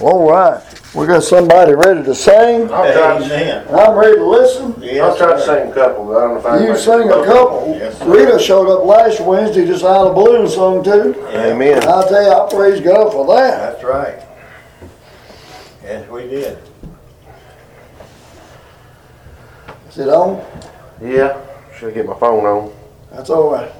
All right. We got somebody ready to sing. I'm ready to listen. Yes, I'll try to sing a couple, but I don't know if I can. You sing a couple? Yes, Rita showed up last Wednesday just out of blue and sung too. Amen. And I tell you, I praise God for that. That's right. Yes, we did. Is it on? Yeah. Should get my phone on. That's all right.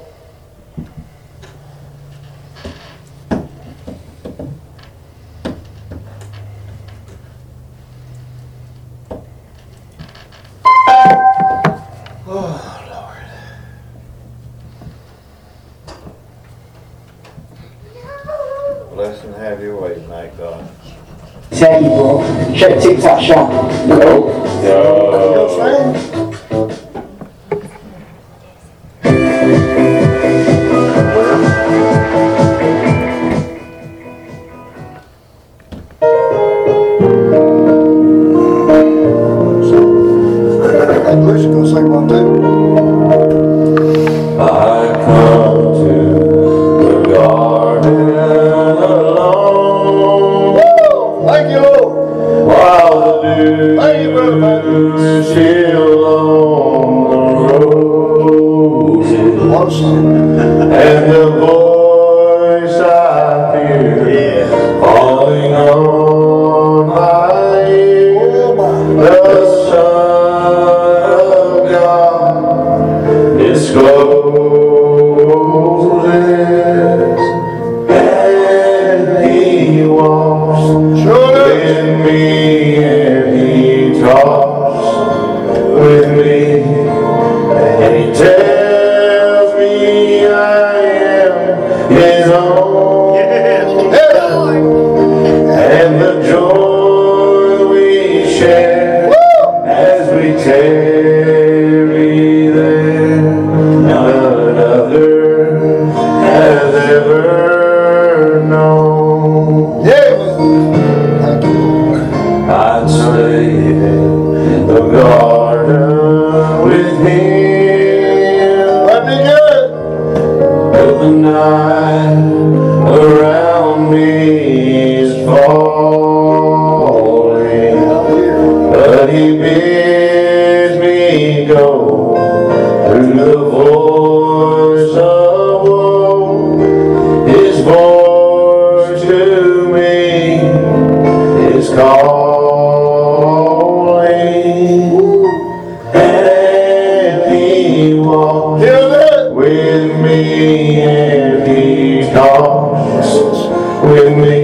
About sure. With me.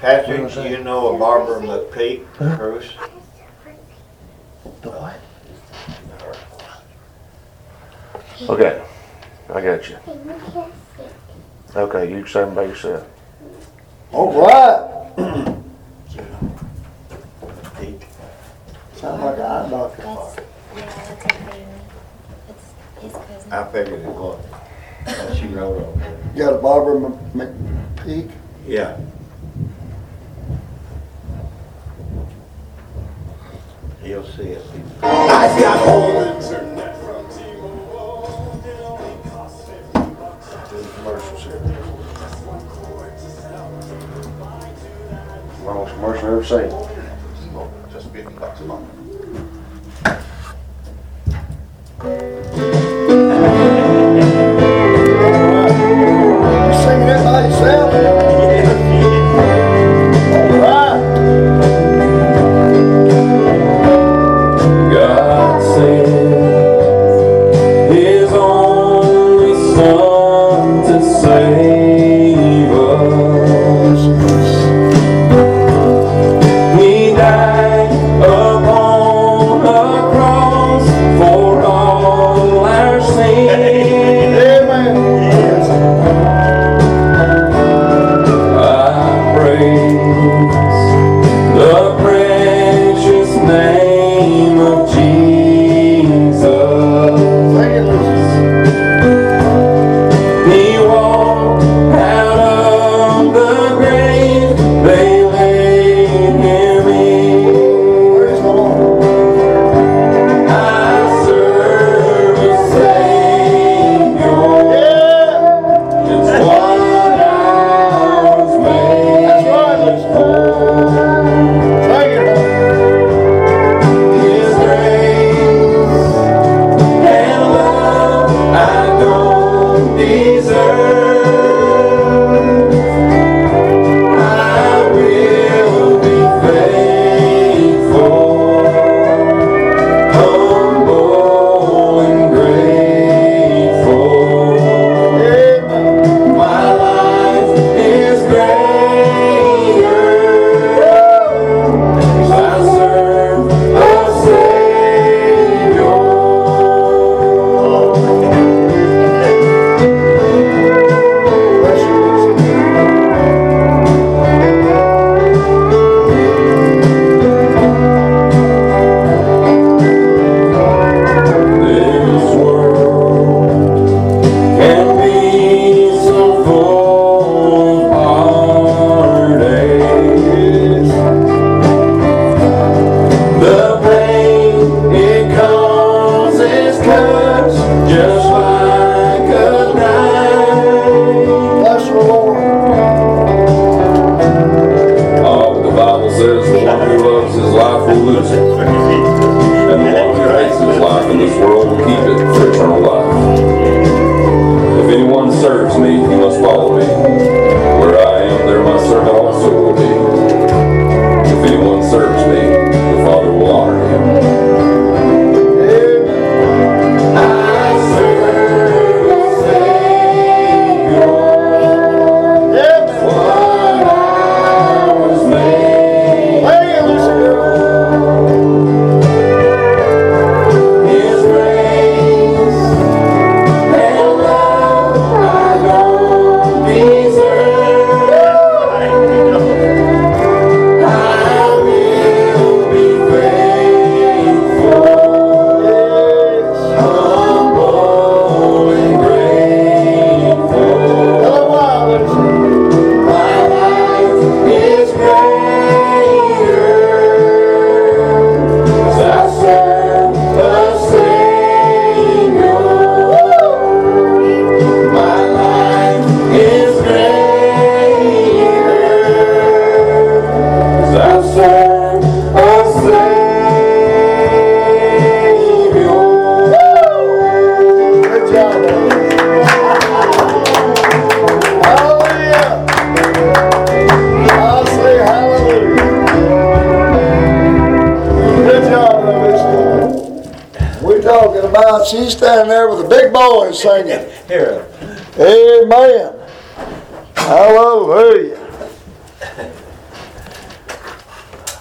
Patrick, do you know a barber from the Pete Cruz? The what? Okay, I got you. Okay, you can stand by yourself. All right. Pete. Sounds like an eye doctor. It's his cousin. I figured it was. She wrote on it. You got a barber McPeak? Yeah. You'll see it. I got hold. Do the commercials here. Longest commercial I've ever seen. Just $50 a month. out, she's standing there with a big boys singing. Here. Amen. Hallelujah.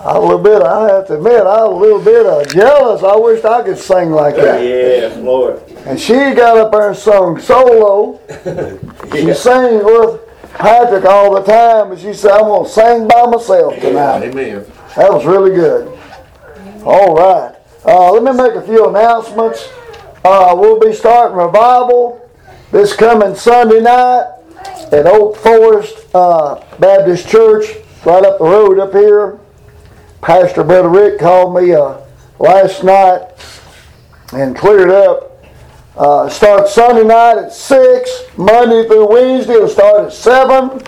A little bit, I have to admit, I was a little bit jealous. I wished I could sing like that. Yeah, Lord. And she got up there and sung solo. She sang with Patrick all the time, and she said, I'm going to sing by myself tonight. Amen. That was really good. All right. Let me make a few announcements. We'll be starting revival this coming Sunday night at Oak Forest Baptist Church, right up the road up here. Pastor Brother Rick called me last night and cleared up. Starts Sunday night at 6, Monday through Wednesday it'll start at 7.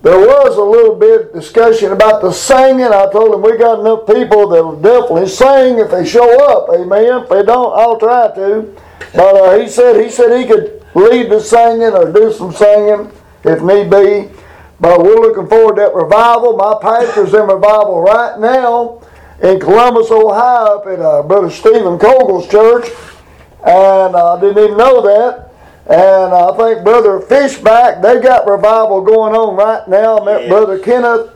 There was a little bit of discussion about the singing. I told him we got enough people that will definitely sing if they show up. Amen. If they don't, I'll try to. But he said he could lead the singing or do some singing if need be. But we're looking forward to that revival. My pastor's in revival right now in Columbus, Ohio, up at Brother Stephen Cogel's church. And I didn't even know that. And I think Brother Fishback, they got revival going on right now. I met Brother Kenneth,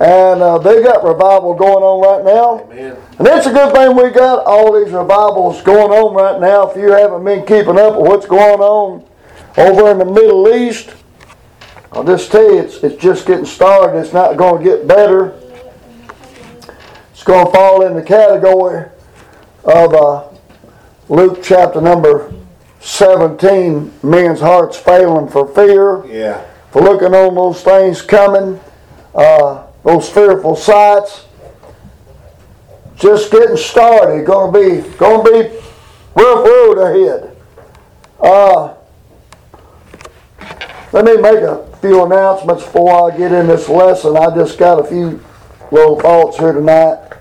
and they got revival going on right now. Amen. And it's a good thing we got all these revivals going on right now. If you haven't been keeping up with what's going on over in the Middle East, I'll just tell you, it's just getting started. It's not going to get better. It's going to fall in the category of Luke chapter number 17, men's hearts failing for fear. Yeah. For looking on those things coming, those fearful sights. Just getting started. Going to be rough road ahead. Let me make a few announcements before I get in this lesson. I just got a few little thoughts here tonight.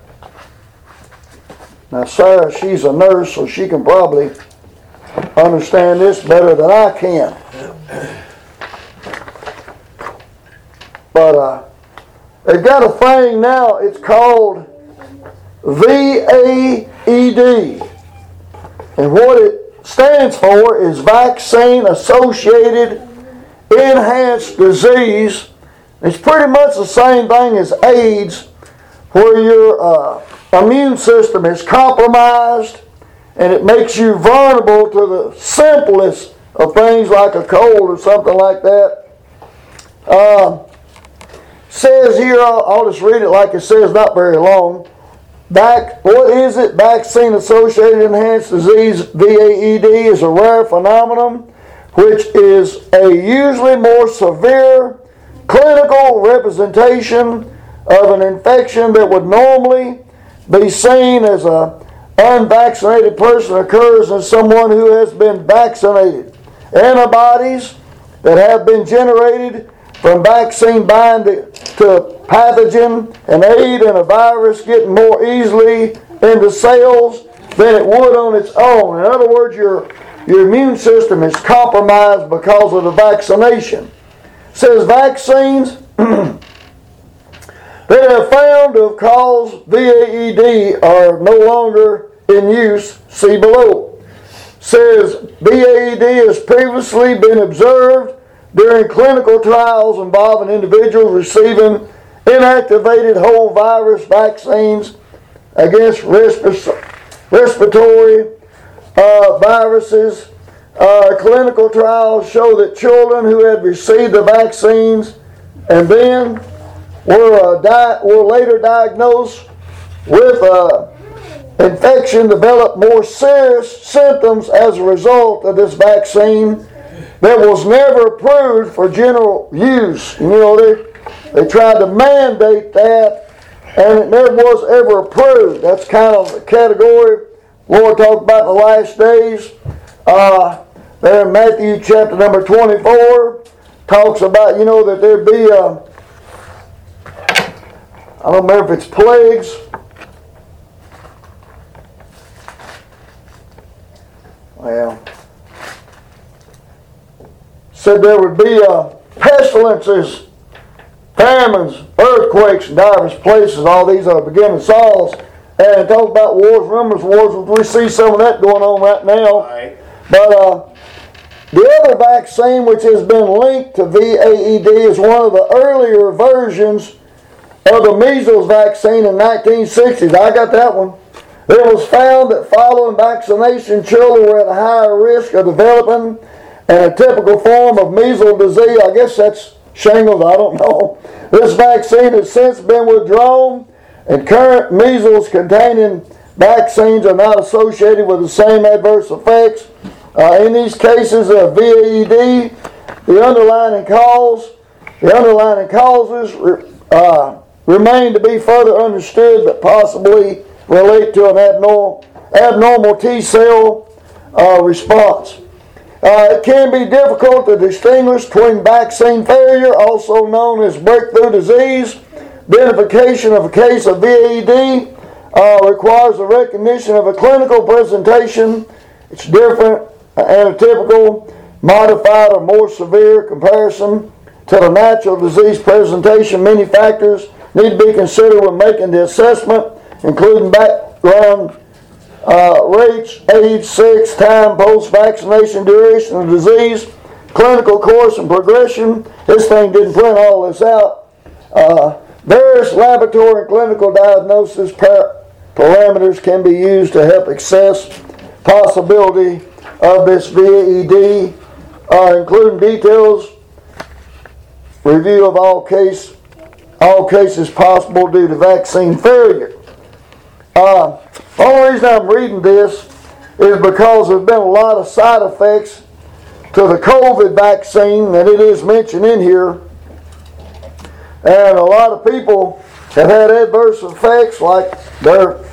Now Sarah, she's a nurse, so she can probably understand this better than I can. But they've got a thing now, it's called VAED. And what it stands for is Vaccine Associated Enhanced Disease. It's pretty much the same thing as AIDS, where your immune system is compromised and it makes you vulnerable to the simplest of things like a cold or something like that. Says here, I'll just read it like it says, not very long. What is it? Vaccine Associated Enhanced Disease, VAED, is a rare phenomenon which is a usually more severe clinical representation of an infection that would normally be seen as an unvaccinated person occurs in someone who has been vaccinated. Antibodies that have been generated from vaccine bind to pathogen and aid in a virus get more easily into cells than it would on its own. In other words, your immune system is compromised because of the vaccination. It says vaccines that are found to have caused VAED are no longer in use. See below. It says VAED has previously been observed during clinical trials involving individuals receiving inactivated whole virus vaccines against respiratory viruses. Clinical trials show that children who had received the vaccines and then were later diagnosed with infection developed more serious symptoms as a result of this vaccine that was never approved for general use. You know, they tried to mandate that, and it never was ever approved. That's kind of the category Lord talked about the last days. There in Matthew chapter number 24 talks about, you know, that there'd be I don't remember if it's plagues. Well, said there would be pestilences, famines, earthquakes in diverse places. All these are beginning signs and talk about wars, rumors, wars. We see some of that going on right now. Right. But the other vaccine, which has been linked to VAED, is one of the earlier versions of the measles vaccine in the 1960s. I got that one. It was found that following vaccination, children were at a higher risk of developing a typical form of measles disease. I guess that's shingles, I don't know. This vaccine has since been withdrawn, and current measles-containing vaccines are not associated with the same adverse effects. In these cases of VAED, the underlying causes remain to be further understood, but possibly relate to an abnormal T-cell response. It can be difficult to distinguish between vaccine failure, also known as breakthrough disease. Identification of a case of VAED requires the recognition of a clinical presentation. It's different and a typical, modified, or more severe comparison to the natural disease presentation. Many factors need to be considered when making the assessment, including background rates, age, sex, time, post-vaccination, duration of disease, clinical course, and progression. This thing didn't print all this out. Various laboratory and clinical diagnosis parameters can be used to help assess possibility of this VAED, including details, review of all cases possible due to vaccine failure. The only reason I'm reading this is because there's been a lot of side effects to the COVID vaccine, and it is mentioned in here. And a lot of people have had adverse effects, like they're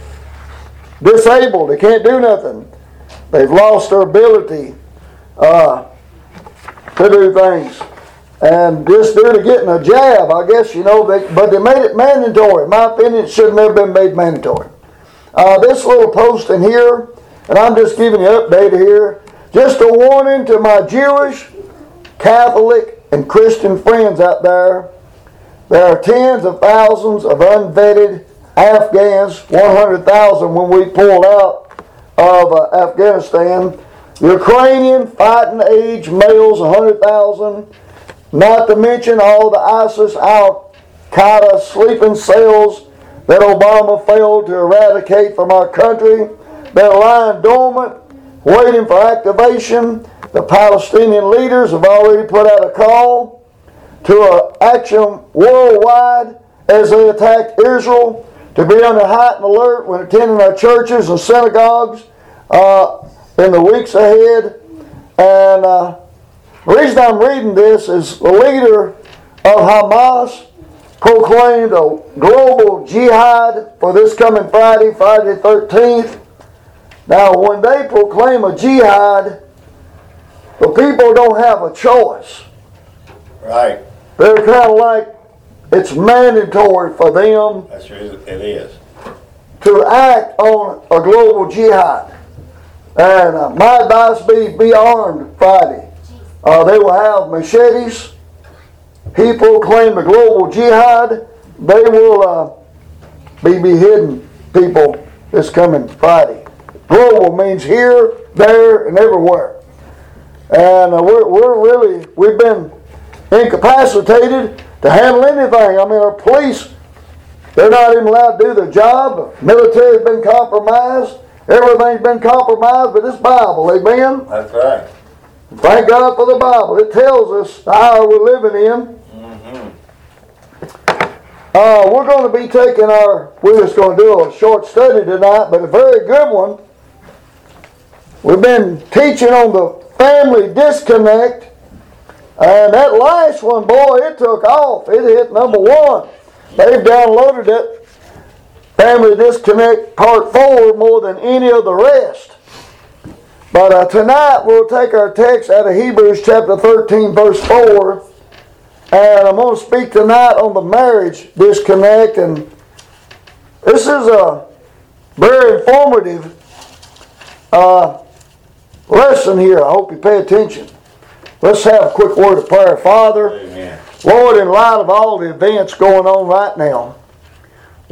disabled, they can't do nothing. They've lost their ability to do things. And just due to getting a jab, I guess, but they made it mandatory. In my opinion, it shouldn't have been made mandatory. This little post in here, and I'm just giving you an update here, just a warning to my Jewish, Catholic, and Christian friends out there. There are tens of thousands of unvetted Afghans, 100,000 when we pulled out of Afghanistan. Ukrainian fighting age males, 100,000. Not to mention all the ISIS, Al-Qaeda sleeping cells that Obama failed to eradicate from our country. They're lying dormant, waiting for activation. The Palestinian leaders have already put out a call to action worldwide as they attacked Israel, to be on the heightened alert when attending our churches and synagogues in the weeks ahead. And the reason I'm reading this is the leader of Hamas proclaimed a global jihad for this coming Friday 13th. Now, when they proclaim a jihad, the people don't have a choice. Right. They're kind of like it's mandatory for them. That's true, it is. To act on a global jihad. And my advice be armed Friday. They will have machetes. He proclaimed a global jihad. They will be beheading people this coming Friday. Global means here, there, and everywhere. And we've been incapacitated to handle anything. I mean, our police, they're not even allowed to do their job. The military's been compromised. Everything's been compromised, but this Bible, amen? That's right. Thank God for the Bible. It tells us the hour we're living in. Mm-hmm. We're going to be taking we're just going to do a short study tonight, but a very good one. We've been teaching on the family disconnect. And that last one, boy, it took off. It hit number one. They've downloaded it, Family Disconnect Part 4, more than any of the rest. But tonight we'll take our text out of Hebrews chapter 13, verse 4. And I'm going to speak tonight on the marriage disconnect. And this is a very informative lesson here. I hope you pay attention. Let's have a quick word of prayer. Father, amen. Lord, in light of all the events going on right now,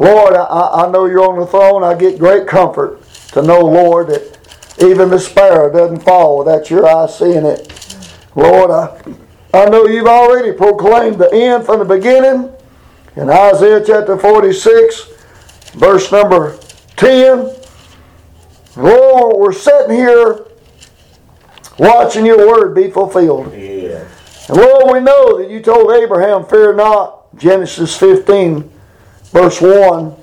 Lord, I know you're on the throne. I get great comfort to know, Lord, that even the sparrow doesn't fall without your eye seeing it. Lord, I know you've already proclaimed the end from the beginning. In Isaiah chapter 46, verse number 10, Lord, we're sitting here watching your word be fulfilled. Yeah. And Lord, we know that you told Abraham, fear not, Genesis 15, verse 1.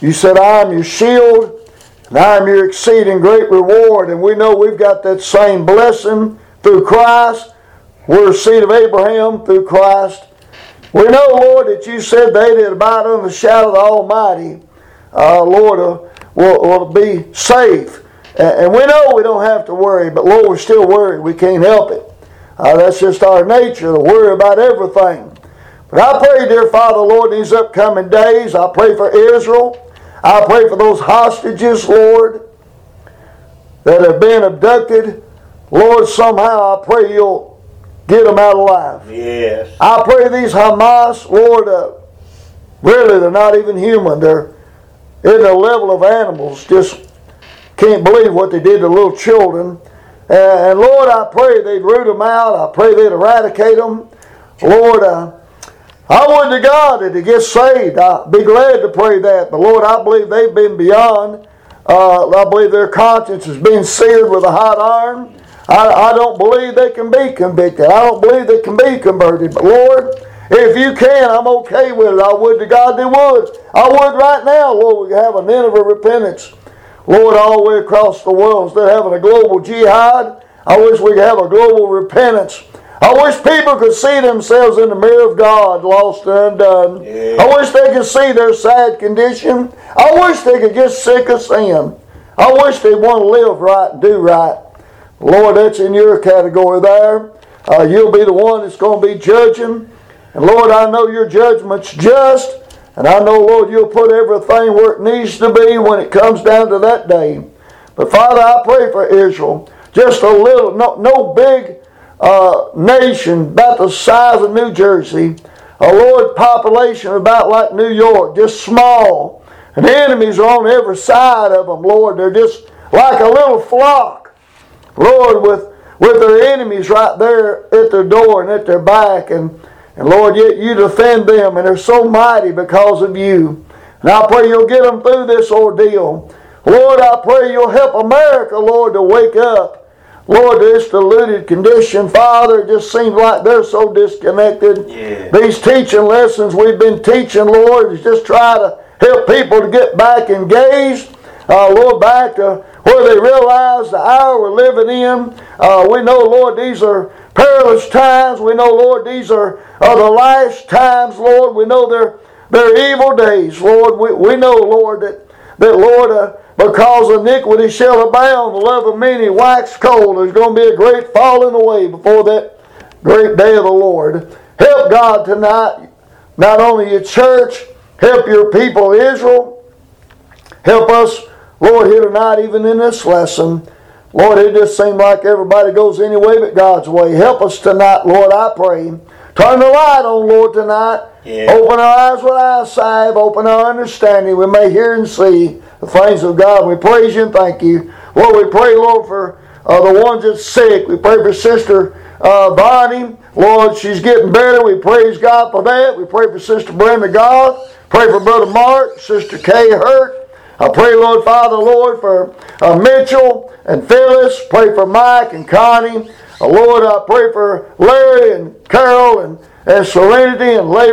You said, I am your shield, and I am your exceeding great reward. And we know we've got that same blessing through Christ. We're a seed of Abraham through Christ. We know, Lord, that you said they that abide under the shadow of the Almighty, Lord, will be safe. And we know we don't have to worry, but Lord, we're still worried. We can't help it. That's just our nature, to worry about everything. But I pray, dear Father, Lord, in these upcoming days, I pray for Israel. I pray for those hostages, Lord, that have been abducted. Lord, somehow I pray you'll get them out alive. Yes. I pray these Hamas, Lord, really they're not even human. They're in the level of animals. Just can't believe what they did to little children. And Lord, I pray they'd root them out. I pray they'd eradicate them. Lord, I would to God that they get saved. I'd be glad to pray that. But Lord, I believe they've been beyond. I believe their conscience has been seared with a hot iron. I don't believe they can be convicted. I don't believe they can be converted. But Lord, if you can, I'm okay with it. I would to God they would. I would right now, Lord, we have a Nineveh repentance. Lord, all the way across the world, instead of having a global jihad, I wish we could have a global repentance. I wish people could see themselves in the mirror of God, lost and undone. Yeah. I wish they could see their sad condition. I wish they could get sick of sin. I wish they want to live right and do right. Lord, that's in your category there. You'll be the one that's going to be judging. And Lord, I know your judgment's just. And I know, Lord, you'll put everything where it needs to be when it comes down to that day. But Father, I pray for Israel. Just a little, no big nation about the size of New Jersey. A Lord, population about like New York, just small. And the enemies are on every side of them, Lord. They're just like a little flock. Lord, with their enemies right there at their door and at their back. And Lord, yet you defend them, and they're so mighty because of you. And I pray you'll get them through this ordeal. Lord, I pray you'll help America, Lord, to wake up. Lord, this deluded condition, Father, it just seems like they're so disconnected. Yeah. These teaching lessons we've been teaching, Lord, is just try to help people to get back engaged. Lord, back to where they realize the hour we're living in. We know, Lord, these are perilous times. We know, Lord, these are the last times, Lord. We know they're evil days, Lord. We know, Lord, that Lord, because iniquity shall abound, the love of many wax cold. There's going to be a great falling away before that great day of the Lord. Help God tonight, not only your church, help your people Israel. Help us, Lord, here tonight, even in this lesson. Lord, it just seems like everybody goes any way but God's way. Help us tonight, Lord, I pray. Turn the light on, Lord, tonight. Yeah. Open our eyes with our sight. Open our understanding. We may hear and see the things of God. We praise you and thank you. Lord, we pray, Lord, for the ones that's sick. We pray for Sister Bonnie. Lord, she's getting better. We praise God for that. We pray for Sister Brenda God. Pray for Brother Mark, Sister Kay Hurt. I pray, Lord, Father, Lord, for Mitchell and Phyllis. Pray for Mike and Connie. Lord, I pray for Larry and Carol and Serenity and Larry.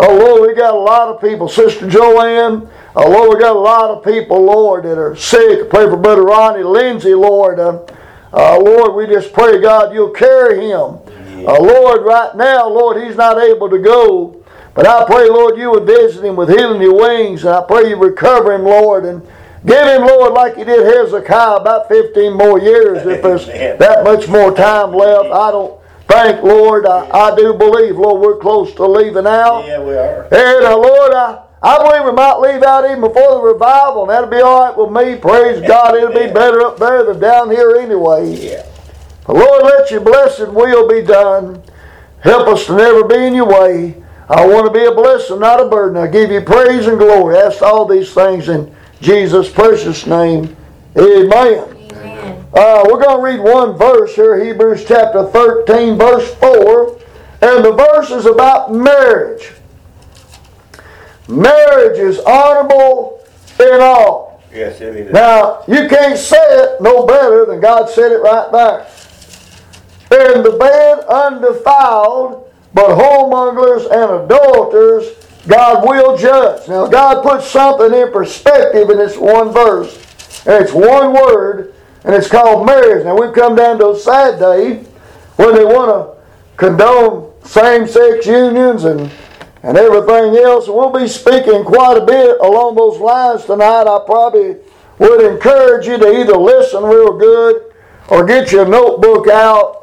Oh, Lord, we got a lot of people. Sister Joanne. Oh, Lord, we got a lot of people, Lord, that are sick. I pray for Brother Ronnie, Lindsay, Lord. Lord, we just pray, God, you'll carry him. Lord, right now, Lord, he's not able to go. But I pray, Lord, you would visit him with healing your wings. And I pray you recover him, Lord. And give him, Lord, like you did Hezekiah, about 15 more years. If there's that much more time left, I don't think, Lord. I do believe, Lord, we're close to leaving out. Yeah, we are. And, Lord, I believe we might leave out even before the revival. And that'll be all right with me. Praise God. It'll be better up there than down here anyway. Yeah. But Lord, let your blessed will be done. Help us to never be in your way. I want to be a blessing, not a burden. I give you praise and glory. I ask all these things in Jesus' precious name. Amen. Amen. We're going to read one verse here, Hebrews chapter 13, verse 4. And the verse is about marriage. Marriage is honorable in all. Yes, it is. Now, you can't say it no better than God said it right there. In the bed undefiled, but whoremongers and adulterers God will judge. Now, God puts something in perspective in this one verse. And it's one word, and it's called marriage. Now, we've come down to a sad day when they want to condone same-sex unions and everything else. And we'll be speaking quite a bit along those lines tonight. I probably would encourage you to either listen real good or get your notebook out,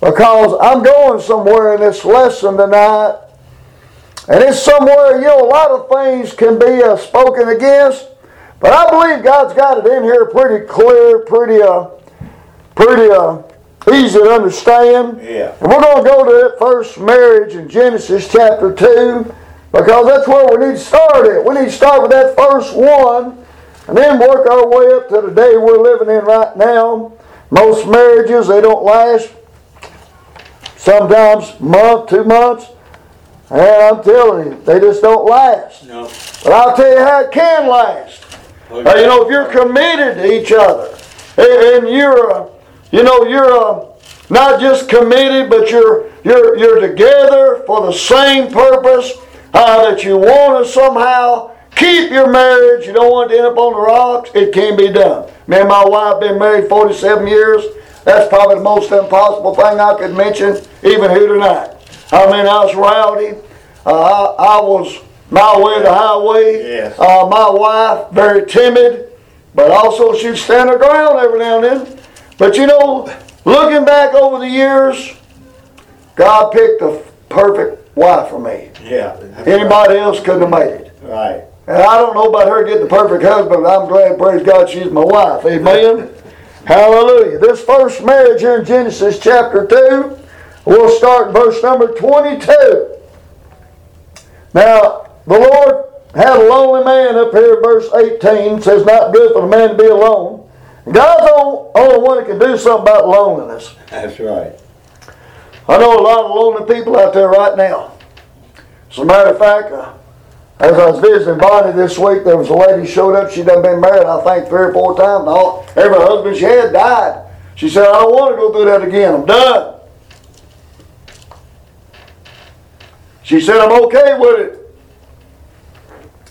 because I'm going somewhere in this lesson tonight. And it's somewhere, you know, a lot of things can be spoken against, but I believe God's got it in here pretty clear, pretty easy to understand. Yeah. And we're going to go to that first marriage in Genesis chapter 2, because that's where we need to start at. We need to start with that first one and then work our way up to the day we're living in right now. Most marriages, they don't last sometimes a month, 2 months. And I'm telling you, they just don't last. No. But I'll tell you how it can last. Okay. Now, you know, if you're committed to each other, and you're not just committed, but you're together for the same purpose, that you want to somehow keep your marriage. You don't want to end up on the rocks. It can be done. Me and my wife been married 47 years. That's probably the most impossible thing I could mention, even here tonight. I mean, I was rowdy. I was my way to highway. Yes. My wife, very timid, but also she'd stand her ground every now and then. But you know, looking back over the years, God picked the perfect wife for me. Yeah. Anybody else couldn't have made it. Right. And I don't know about her getting the perfect husband, but I'm glad, praise God, she's my wife. Amen. Hallelujah. This first marriage here in Genesis chapter 2, we'll start verse number 22. Now, the Lord had a lonely man up here, verse 18. Says, not good for the man to be alone. God's the only one that can do something about loneliness. That's right. I know a lot of lonely people out there right now. As a matter of fact, as I was visiting Bonnie this week, there was a lady showed up. She'd done been married, I think, 3 or 4 times. Every husband she had died. She said, I don't want to go through that again. I'm done. She said, I'm okay with it.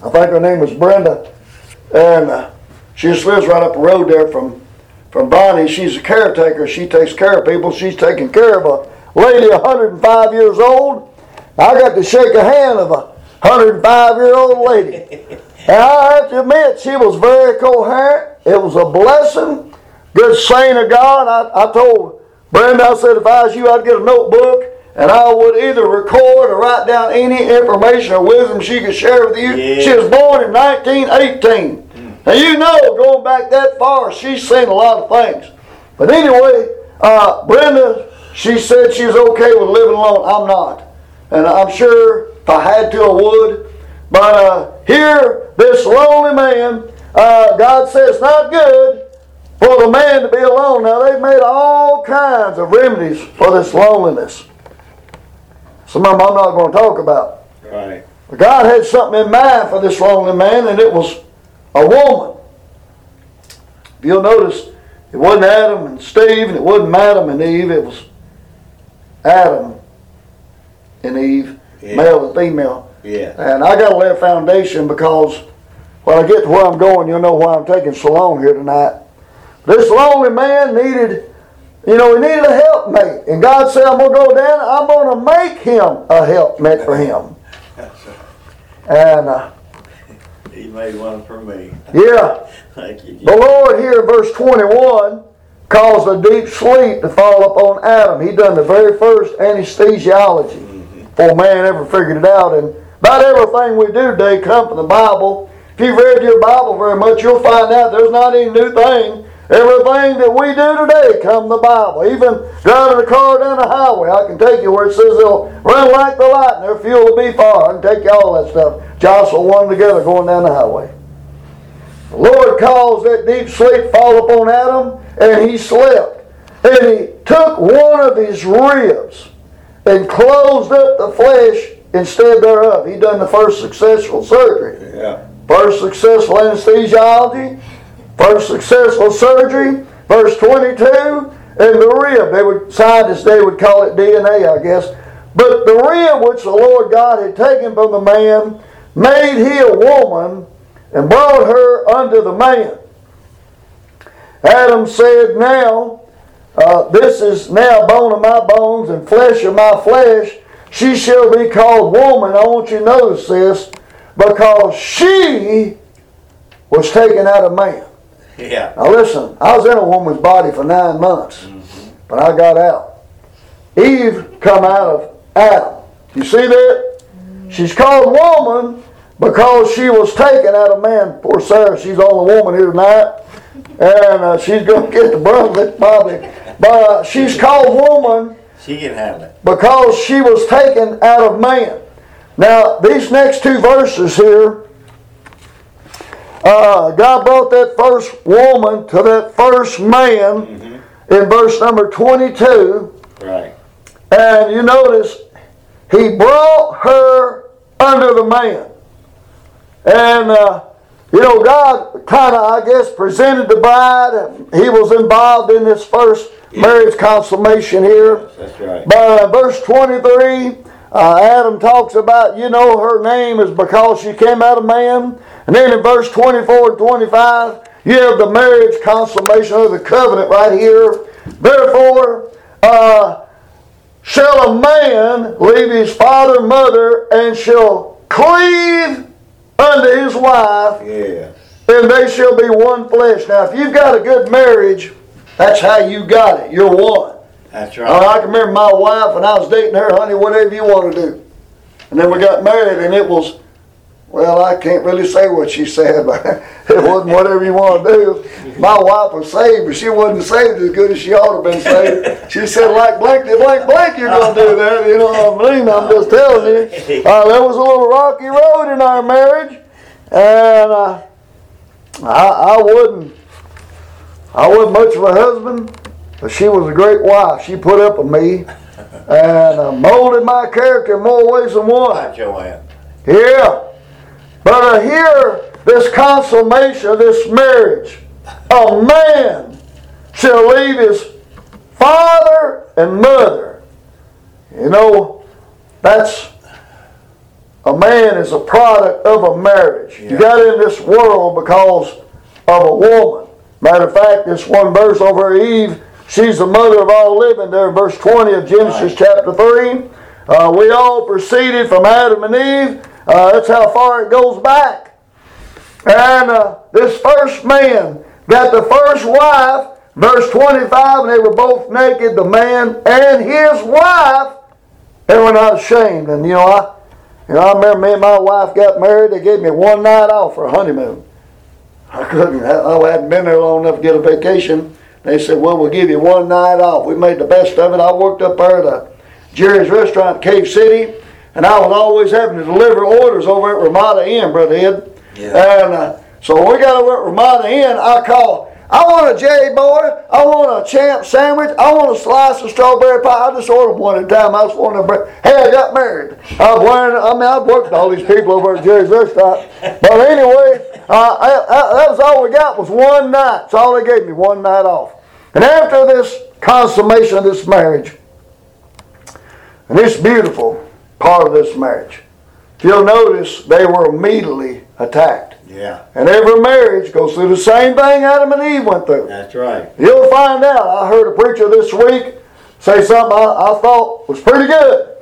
I think her name was Brenda. And she just lives right up the road there from Bonnie. She's a caretaker. She takes care of people. She's taking care of a lady 105 years old. I got to shake a hand of a 105-year-old lady. And I have to admit, she was very coherent. It was a blessing. Good saint of God. I told Brenda, I said, if I was you, I'd get a notebook. And I would either record or write down any information or wisdom she could share with you. Yeah. She was born in 1918. Mm. Now you know, going back that far, she's seen a lot of things. But anyway, Brenda, she said she was okay with living alone. I'm not. And I'm sure if I had to, I would. But here, this lonely man, God says it's not good for the man to be alone. Now they've made all kinds of remedies for this loneliness. Some of them I'm not going to talk about. Right. But God had something in mind for this lonely man, and it was a woman. If you'll notice, it wasn't Adam and Steve, and it wasn't Adam and Eve. It was Adam and Eve, yeah. Male and female. Yeah. And I got to lay a foundation, because when I get to where I'm going, you'll know why I'm taking so long here tonight. This lonely man needed... You know, he needed a helpmate. And God said, I'm going to go down, I'm going to make him a helpmate for him. That's right. And he made one for me. Yeah. Thank you. The Lord here in verse 21 caused a deep sleep to fall upon Adam. He done the very first anesthesiology before man ever figured it out. And about everything we do today comes from the Bible. If you've read your Bible very much, you'll find out there's not any new thing Everything that we do today comes from the Bible. Even driving a car down the highway, I can take you where it says they'll run like the lightning, their fuel will be fire. I can take you all that stuff. Jostle one together going down the highway. The Lord caused that deep sleep fall upon Adam, and he slept. And he took one of his ribs and closed up the flesh instead thereof. He done the first successful surgery. Yeah. First successful anesthesiology. First successful surgery. Verse 22. And the rib. Scientists, they would call it DNA, I guess. But the rib which the Lord God had taken from the man made he a woman and brought her unto the man. Adam said, now... this is now bone of my bones and flesh of my flesh. She shall be called woman. I want you to notice this, because she was taken out of man. Yeah. Now listen, I was in a woman's body for 9 months, but I got out. Eve come out of Adam. You see that? She's called woman because she was taken out of man. Poor Sarah, she's the only woman here tonight. And she's going to get the brunt of it probably. But she's called woman. She can have it. Because she was taken out of man. Now, these next two verses here, God brought that first woman to that first man in verse number 22. Right. And you notice, he brought her under the man. And... you know, God kind of, I guess, presented the bride. He was involved in this first marriage consummation here. That's right. But verse 23, Adam talks about, you know, her name is because she came out of man. And then in verse 24 and 25, you have the marriage consummation of the covenant right here. Therefore, shall a man leave his father and mother and shall cleave unto his wife, and they shall be one flesh. Now, if you've got a good marriage, that's how you got it. You're one. That's right. I can remember my wife when I was dating her, honey, whatever you want to do. And then we got married, and it was, well, I can't really say what she said, but it wasn't whatever you want to do. My wife was saved, but she wasn't saved as good as she ought to have been saved. She said, like blank, blank, blank, you're going to do that. You know what I mean? I'm just telling you. There was a little rocky road in our marriage, and I wasn't much of a husband, but she was a great wife. She put up with me and molded my character in more ways than one. Joanne. Yeah. But here, this consummation of this marriage, a man shall leave his father and mother. You know, that's, a man is a product of a marriage. Yeah. You got in this world because of a woman. Matter of fact, this one verse over Eve, she's the mother of all living there, verse 20 of Genesis chapter 3. We all proceeded from Adam and Eve. That's how far it goes back. And this first man got the first wife, verse 25, and they were both naked, the man and his wife, and were not ashamed. And I remember me and my wife got married. They gave me one night off for a honeymoon. I hadn't been there long enough to get a vacation. They said, well, we'll give you one night off. We made the best of it. I worked up there at a Jerry's restaurant in Cave City. And I was always having to deliver orders over at Ramada Inn, Brother Ed. Yeah. And so when we got over at Ramada Inn, I called, I want a J-boy, I want a champ sandwich, I want a slice of strawberry pie. I just ordered one at a time. I just wanted a break. Hey, I got married. I've worked with all these people over at Jerry's restaurant. But anyway, that was all we got was one night. That's all they gave me, one night off. And after this consummation of this marriage, and it's beautiful, part of this marriage. If you'll notice, they were immediately attacked. Yeah. And every marriage goes through the same thing Adam and Eve went through. That's right. You'll find out. I heard a preacher this week say something I thought was pretty good.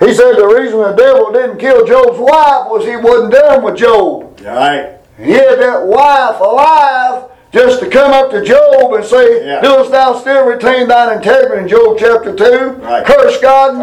He said the reason the devil didn't kill Job's wife was he wasn't done with Job. Right. He had that wife alive just to come up to Job and say, doest thou still retain thine integrity in Job chapter 2? Right. Curse God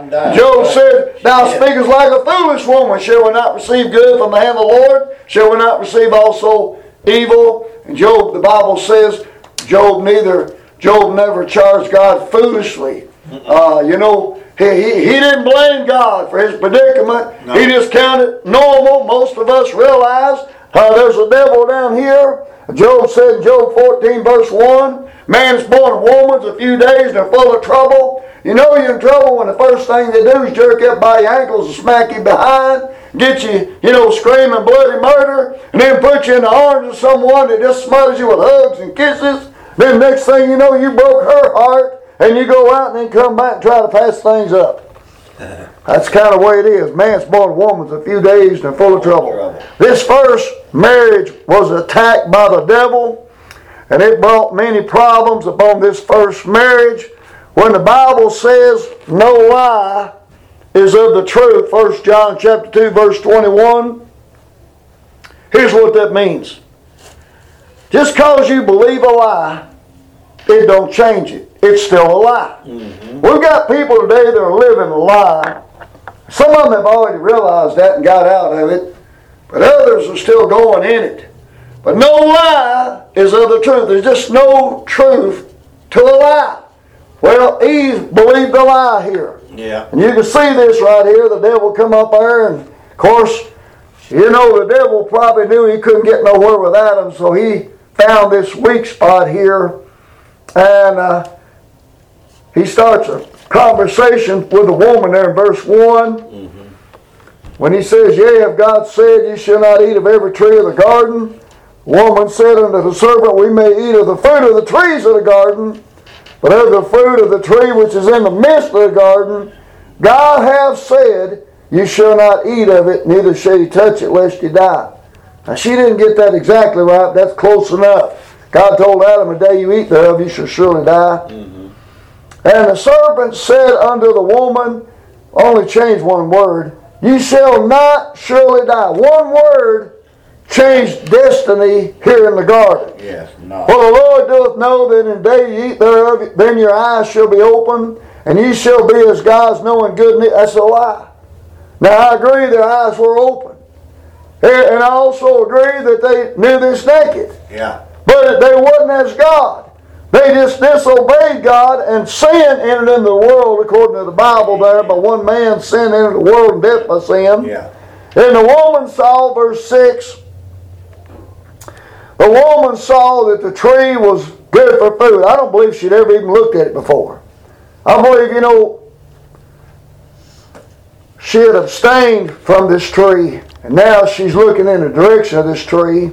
and die. Job said, thou speakest like a foolish woman. Shall we not receive good from the hand of the Lord? Shall we not receive also evil? And Job, the Bible says, Job never charged God foolishly. You know, he didn't blame God for his predicament. No. He just counted normal. Most of us realize there's a devil down here. Job said in Job 14 verse 1, man is born of woman's a few days and they're full of trouble. You know you're in trouble when the first thing they do is jerk you up by your ankles and smack you behind, get you, screaming bloody murder, and then put you in the arms of someone that just smothers you with hugs and kisses. Then next thing you know, you broke her heart, and you go out and then come back and try to pass things up. That's kind of the way it is. Man's born of woman's a few days and they're full of trouble. This first marriage was attacked by the devil, and it brought many problems upon this first marriage. When the Bible says no lie is of the truth, 1 John chapter 2 verse 21, here's what that means. Just because you believe a lie, it don't change it. It's still a lie. Mm-hmm. We've got people today that are living a lie. Some of them have already realized that and got out of it, but others are still going in it. But no lie is of the truth. There's just no truth to a lie. Well, Eve believed the lie here. Yeah. And you can see this right here. The devil come up there, and of course, the devil probably knew he couldn't get nowhere with Adam, so he found this weak spot here, and he starts a conversation with the woman there in verse 1. Mm-hmm. When he says, yea, if God said, ye shall not eat of every tree of the garden. The woman said unto the serpent, we may eat of the fruit of the trees of the garden, but of the fruit of the tree which is in the midst of the garden, God hath said, you shall not eat of it, neither shall you touch it, lest you die. Now, she didn't get that exactly right, but that's close enough. God told Adam, the day you eat thereof, you shall surely die. Mm-hmm. And the serpent said unto the woman, only change one word, you shall not surely die. One word changed destiny here in the garden. Yes, no. For the Lord doeth know that in the day you eat thereof, then your eyes shall be opened, and ye shall be as gods, knowing good and evil. That's a lie. Now, I agree their eyes were open. And I also agree that they knew this naked. Yeah. But they wasn't as God. They just disobeyed God, and sin entered into the world, according to the Bible there, by one man, sin entered the world, and death by sin. Yeah. And the woman saw, verse 6, the woman saw that the tree was good for food. I don't believe she'd ever even looked at it before. I believe, she had abstained from this tree, and now she's looking in the direction of this tree.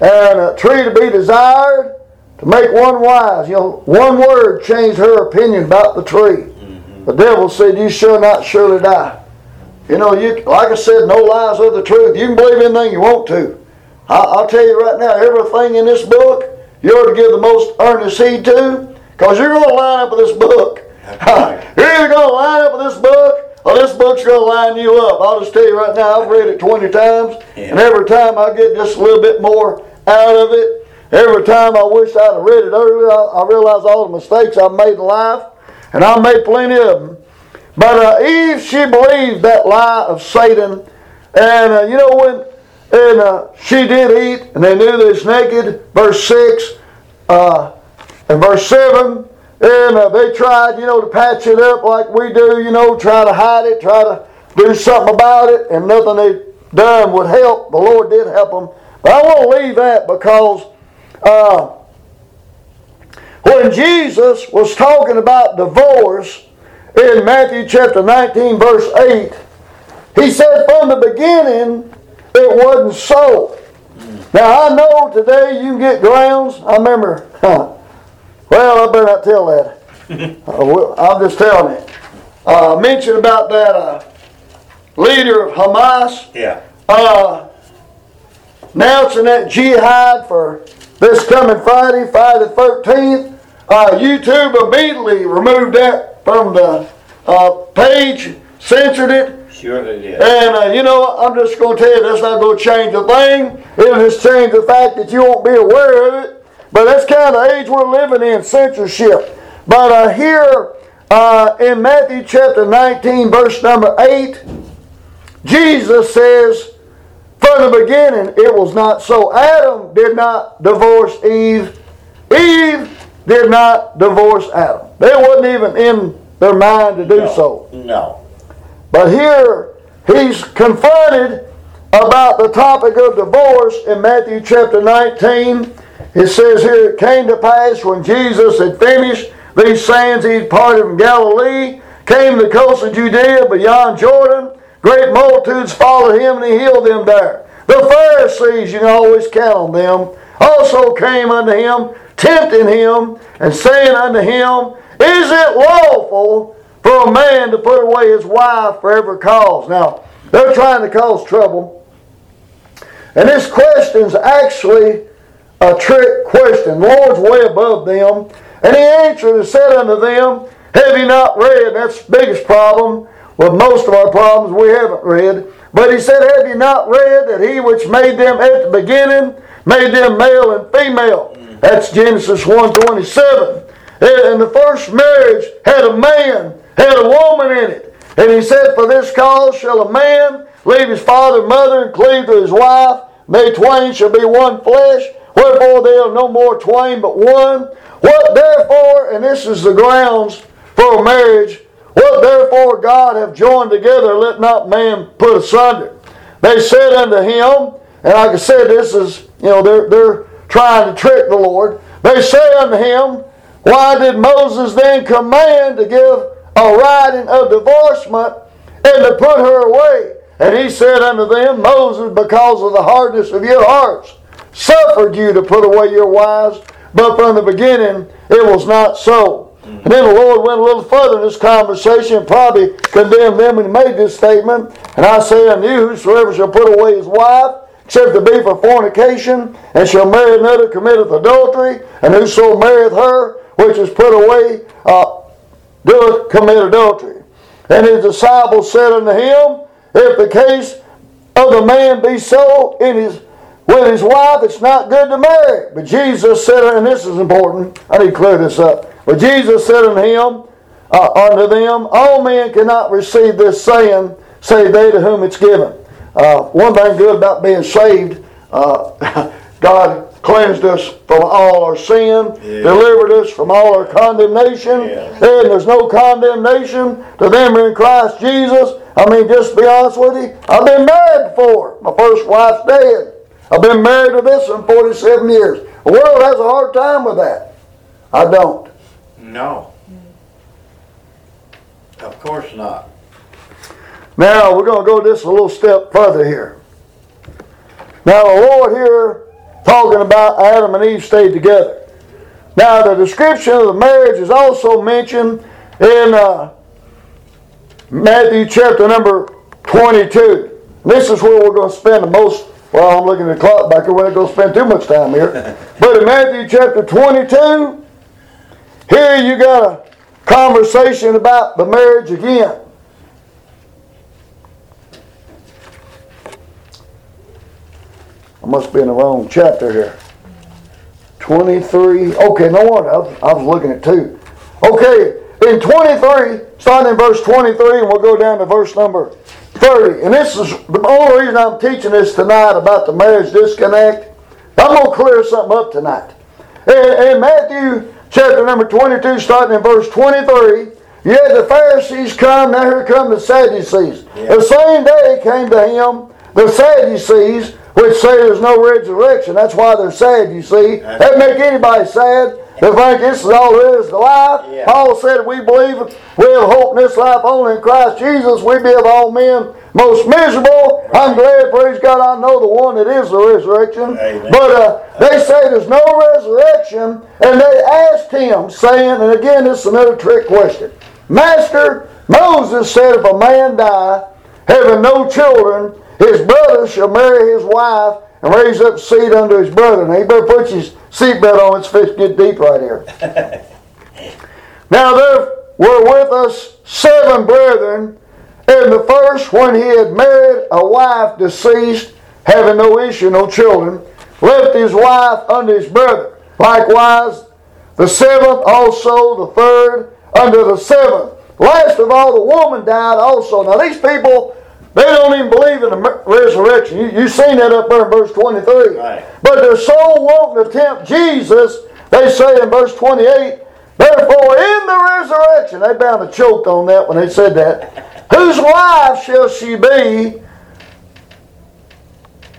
And a tree to be desired to make one wise. One word changed her opinion about the tree. Mm-hmm. The devil said, you shall not surely die. Like I said, no lies of the truth. You can believe anything you want to. I'll tell you right now, everything in this book, you ought to give the most earnest heed to, because you're going to line up with this book. Right. You're either going to line up with this book, well, this book's going to line you up. I'll just tell you right now, I've read it 20 times, and every time I get just a little bit more out of it. Every time I wish I'd have read it earlier, I realize all the mistakes I've made in life, and I made plenty of them. But Eve, she believed that lie of Satan, and she did eat, and they knew this naked, verse 6 and verse 7. And they tried, to patch it up like we do, try to hide it, try to do something about it, and nothing they done would help. The Lord did help them. But I want to leave that because when Jesus was talking about divorce in Matthew chapter 19, verse 8, he said from the beginning it wasn't so. Now I know today you can get grounds. I remember... Well, I better not tell that. I'm just telling it. I mentioned about that leader of Hamas. Yeah. Announcing that jihad for this coming Friday, Friday the 13th. YouTube immediately removed that from the page, censored it. Sure they did. And, I'm just going to tell you, that's not going to change a thing. It'll just change the fact that you won't be aware of it. But that's kind of the age we're living in, censorship. But here in Matthew chapter 19, verse number 8, Jesus says, from the beginning it was not so. Adam did not divorce Eve. Eve did not divorce Adam. They wasn't even in their mind to do so. No. But here he's confronted about the topic of divorce in Matthew chapter 19. It says here, it came to pass when Jesus had finished these sayings, he departed from Galilee, came to the coast of Judea beyond Jordan. Great multitudes followed him, and he healed them there. The Pharisees, you can always count on them, also came unto him, tempting him, and saying unto him, is it lawful for a man to put away his wife for every cause? Now, they're trying to cause trouble. And this question's actually a trick question. The Lord's way above them. And he answered and said unto them, have you not read? And that's the biggest problem. Well, most of our problems we haven't read. But he said, have you not read that he which made them at the beginning made them male and female? That's Genesis 1:27. And the first marriage had a man, had a woman in it. And he said, for this cause shall a man leave his father and mother and cleave to his wife. They twain shall be one flesh. Wherefore they are no more twain but one. What therefore, and this is the grounds for a marriage, what therefore God hath joined together, let not man put asunder. They said unto him, and like I said, this is, they're trying to trick the Lord. They say unto him, why did Moses then command to give a writing of divorcement and to put her away? And he said unto them, Moses, because of the hardness of your hearts, suffered you to put away your wives, but from the beginning it was not so. And then the Lord went a little further in this conversation and probably condemned them and made this statement. And I say unto you, whosoever shall put away his wife, except to be for fornication, and shall marry another, committeth adultery, and whoso marrieth her, which is put away, doeth commit adultery. And his disciples said unto him, if the case of the man be so with his wife, it's not good to marry. But Jesus said, and this is important, I need to clear this up. But Jesus said unto him, unto them, all men cannot receive this saying, save they to whom it's given. One thing good about being saved, God cleansed us from all our sin, delivered us from all our condemnation, and there's no condemnation to them in Christ Jesus. I mean, just to be honest with you, I've been married before. My first wife's dead. I've been married to this one 47 years. The world has a hard time with that. I don't. No. Of course not. Now, we're going to go just a little step further here. Now, the Lord here talking about Adam and Eve stayed together. Now, the description of the marriage is also mentioned in Matthew chapter number 22. This is where we're going to spend the most. Well, I'm looking at the clock back here. We're not going to spend too much time here. But in Matthew chapter 22, here you got a conversation about the marriage again. I must be in the wrong chapter here. 23. Okay, no wonder. I was looking at 2. Okay, in 23, starting in verse 23, and we'll go down to verse number 30. And this is the only reason I'm teaching this tonight about the marriage disconnect. I'm going to clear something up tonight. In Matthew chapter number 22, starting in verse 23, you had the Pharisees come, now here come the Sadducees. The same day came to him the Sadducees, which say there's no resurrection. That's why they're sad, you see. That make anybody sad. They think this is all there is to life. Paul said, we believe we have hope in this life only in Christ Jesus. We be of all men most miserable. Right. I'm glad, praise God, I know the one that is the resurrection. Amen. But they say there's no resurrection. And they asked him, saying, and again, this is another trick question. Master, Moses said, if a man die, having no children, his brother shall marry his wife and raise up seed unto his brother. Now, he better put his seatbelt on. It's fit to get deep right here. Now, there were with us 7 brethren, and the first, when he had married a wife deceased, having no issue, no children, left his wife unto his brother. Likewise, the 7th also, the 3rd unto the 7th. Last of all, the woman died also. Now, these people, they don't even believe in the resurrection. You've seen that up there in verse 23. Right. But they're so wanting to tempt Jesus They say in verse 28, therefore in the resurrection, they bound to choke on that when they said that, whose wife shall she be?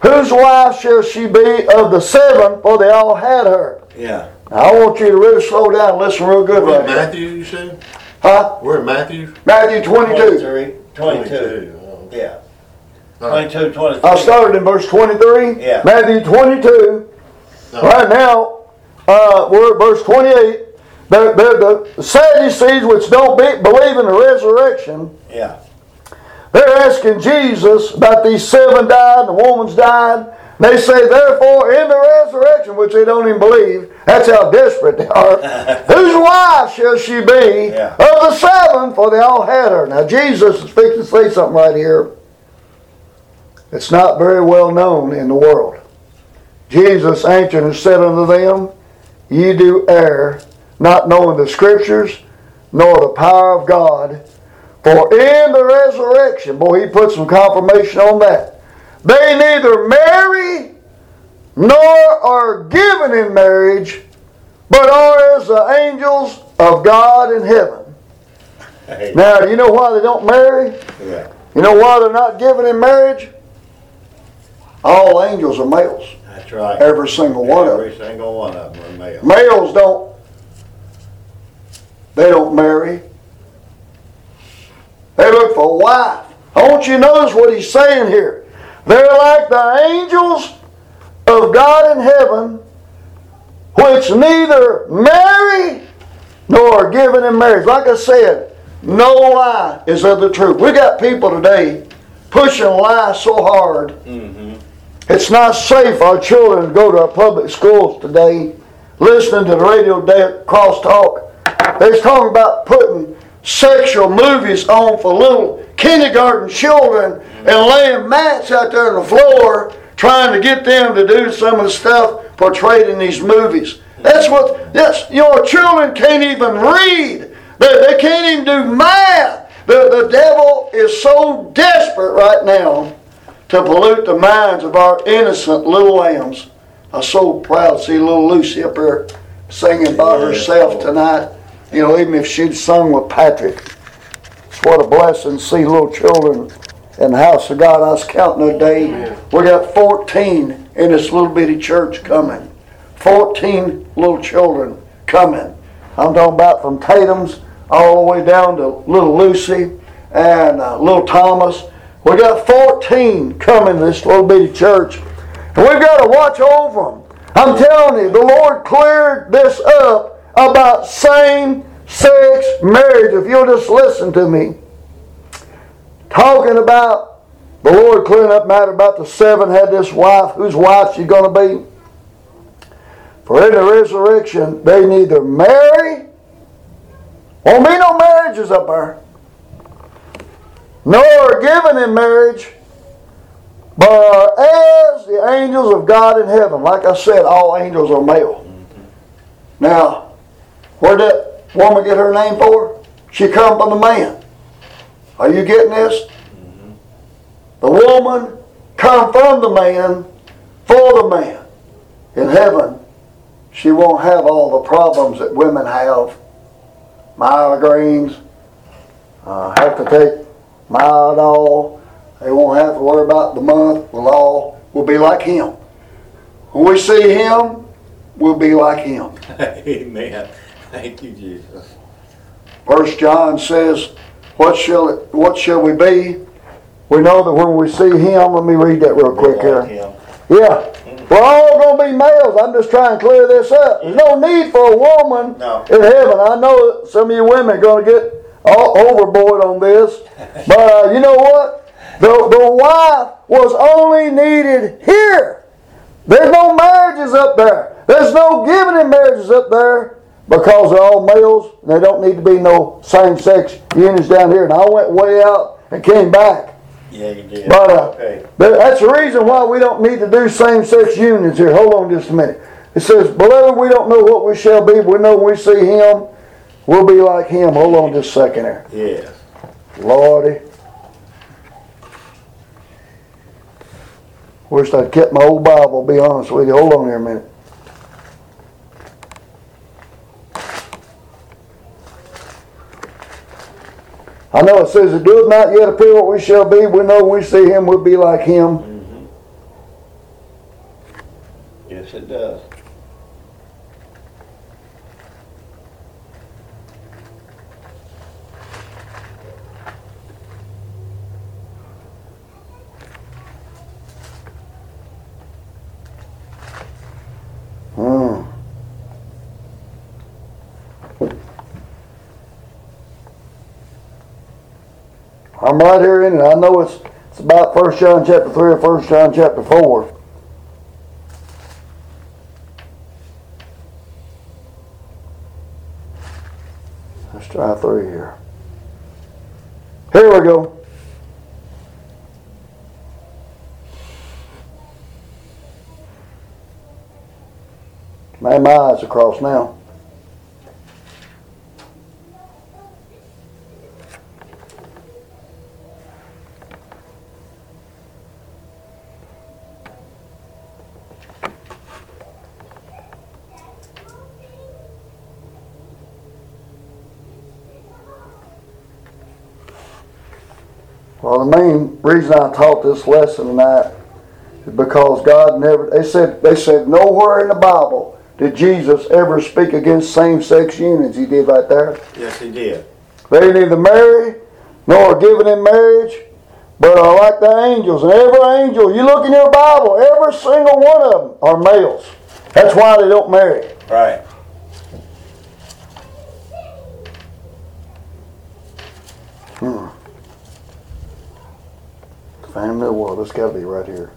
Whose wife shall she be of the seven? For they all had her. Yeah. Now, I want you to really slow down and listen real good. We're in Matthew, you said? Huh? We're in Matthew? Matthew 22. 22. Yeah. 22, 23. I started in verse 23. Yeah. Matthew 22. No. Right now, we're at verse 28. The Sadducees, which don't believe in the resurrection, yeah, they're asking Jesus about these seven died, the woman's died. They say, therefore, in the resurrection, which they don't even believe, that's how desperate they are, whose wife shall she be of the seven? For they all had her. Now, Jesus is fixing to say something right here. It's not very well known in the world. Jesus answered and said unto them, ye do err, not knowing the Scriptures, nor the power of God. For in the resurrection, boy, he put some confirmation on that, they neither marry nor are given in marriage, but are as the angels of God in heaven. Hey. Now, do you know why they don't marry? Yeah. You know why they're not given in marriage? All angels are males. That's right. Every single one of them. Every single one of them are males. Males don't marry. They look for a wife. I want you to notice what he's saying here. They're like the angels of God in heaven, which neither marry nor are given in marriage. Like I said, no lie is of the truth. We got people today pushing lies so hard. Mm-hmm. It's not safe for our children to go to our public schools today, listening to the radio crosstalk. They're talking about putting sexual movies on for little kindergarten children and laying mats out there on the floor trying to get them to do some of the stuff portrayed in these movies. Your children can't even read. They can't even do math. The devil is so desperate right now to pollute the minds of our innocent little lambs. I'm so proud to see little Lucy up there singing by herself tonight. You know, even if she'd sung with Patrick. What a blessing to see little children in the house of God. I was counting today. We got 14 in this little bitty church coming. 14 little children coming. I'm talking about from Tatum's all the way down to little Lucy and little Thomas. We got 14 coming to this little bitty church. And we've got to watch over them. I'm telling you, the Lord cleared this up about same-sex marriage. If you'll just listen to me. Talking about the Lord clearing up matter about the seven had this wife. Whose wife she's going to be? For in the resurrection, they neither marry. Won't be no marriages up there. Nor are given in marriage. But are as the angels of God in heaven. Like I said, all angels are male. Now, where'd that woman get her name for? She come from the man. Are you getting this? Mm-hmm. The woman come from the man for the man. In heaven, she won't have all the problems that women have. Migraines, have to take Myadol. They won't have to worry about the month. We'll be like him. When we see him, we'll be like him. Amen. Thank you, Jesus. 1 John says, what shall we be? We know that when we see him, let me read that real quick here. Yeah. We're all going to be males. I'm just trying to clear this up. There's no need for a woman in heaven. I know that some of you women are going to get all overboard on this. But you know what? The wife was only needed here. There's no marriages up there. There's no giving in marriages up there because they're all males and there don't need to be no same-sex unions down here. And I went way out and came back. Yeah, you did. But that's the reason why we don't need to do same-sex unions here. Hold on just a minute. It says, beloved, we don't know what we shall be, but we know when we see him, we'll be like him. Hold on just a second there. Yeah. Lordy. Wish I'd kept my old Bible, be honest with you. Hold on here a minute. I know it says, it doeth not yet appear what we shall be. We know when we see him, we'll be like him. Mm-hmm. Yes, it does. I'm right here in it. I know it's about 1 John chapter 3 or 1 John chapter 4. Let's try 3 here. Here we go. Man, my eyes are crossed now. Well, the main reason I taught this lesson tonight is because God never, they said nowhere in the Bible did Jesus ever speak against same-sex unions. He did right there. Yes, he did. They neither marry nor are given in marriage, but are like the angels. And every angel, you look in your Bible, every single one of them are males. That's why they don't marry. Right. Family of world. It's got to be right here.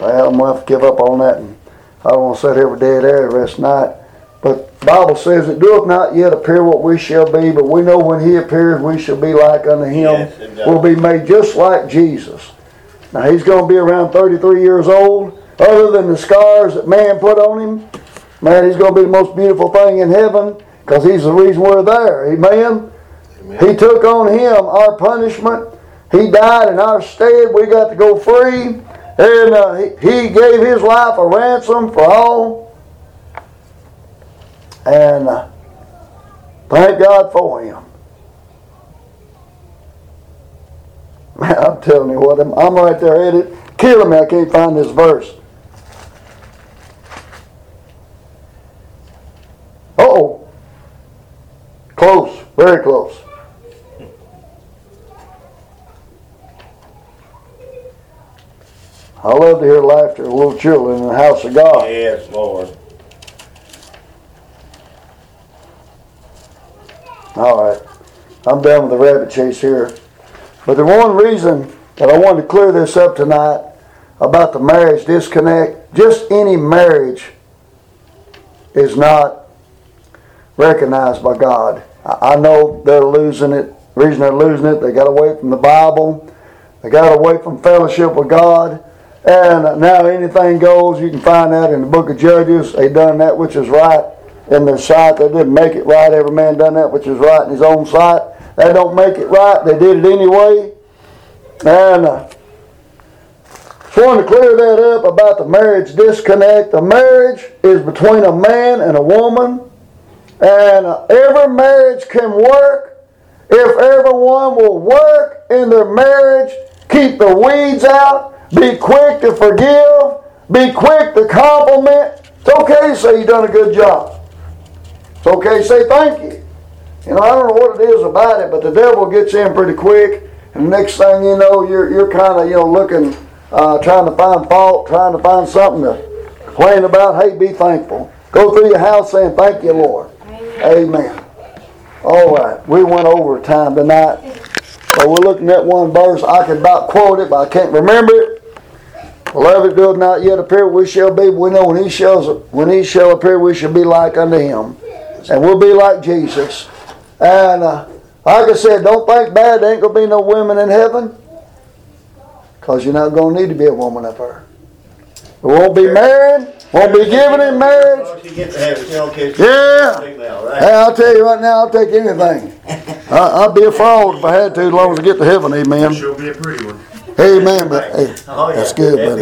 Well, I'm going to have to give up on that, and I don't want to sit here with dead air the rest of the night. But the Bible says, it doeth not yet appear what we shall be, but we know when he appears we shall be like unto him. Yes, we'll be made just like Jesus. Now he's going to be around 33 years old. Other than the scars that man put on him, man, he's going to be the most beautiful thing in heaven, because he's the reason we're there. Amen? Amen? He took on him our punishment. He died in our stead. We got to go free. And he gave his life a ransom for all. And thank God for him. Man, I'm telling you what, I'm right there at it. Killing me, I can't find this verse. Uh-oh. Close. Very close. I love to hear laughter of little children in the house of God. Yes, Lord. All right. I'm done with the rabbit chase here. But the one reason that I wanted to clear this up tonight about the marriage disconnect, just any marriage is not recognized by God. I know they're losing it. The reason they're losing it, they got away from the Bible. They got away from fellowship with God. And now anything goes. You can find that in the book of Judges. They done that which is right in their sight. They didn't make it right. Every man done that which is right in his own sight. They don't make it right. They did it anyway. And I want to clear that up about the marriage disconnect. The marriage is between a man and a woman. And every marriage can work if everyone will work in their marriage, keep the weeds out, be quick to forgive, be quick to compliment. It's okay to say you've done a good job. It's okay to say thank you. You know, I don't know what it is about it, but the devil gets in pretty quick, and the next thing you know, you're kind of, you know, looking, trying to find fault, trying to find something to complain about. Hey, be thankful. Go through your house saying, thank you, Lord. Amen. All right. We went over time tonight. So we're looking at one verse. I could about quote it, but I can't remember it. Beloved, doeth not yet appear we shall be. We know when he shall appear, we shall be like unto him. And we'll be like Jesus. And like I said, don't think bad. There ain't going to be no women in heaven. Because you're not going to need to be a woman up there. We won't be married. Won't be given in marriage. Yeah. Hey, I'll tell you right now, I'll take anything. I'd be a fraud if I had to, as long as I get to heaven. Amen. She'll be a pretty one. Amen. But hey, that's good, buddy.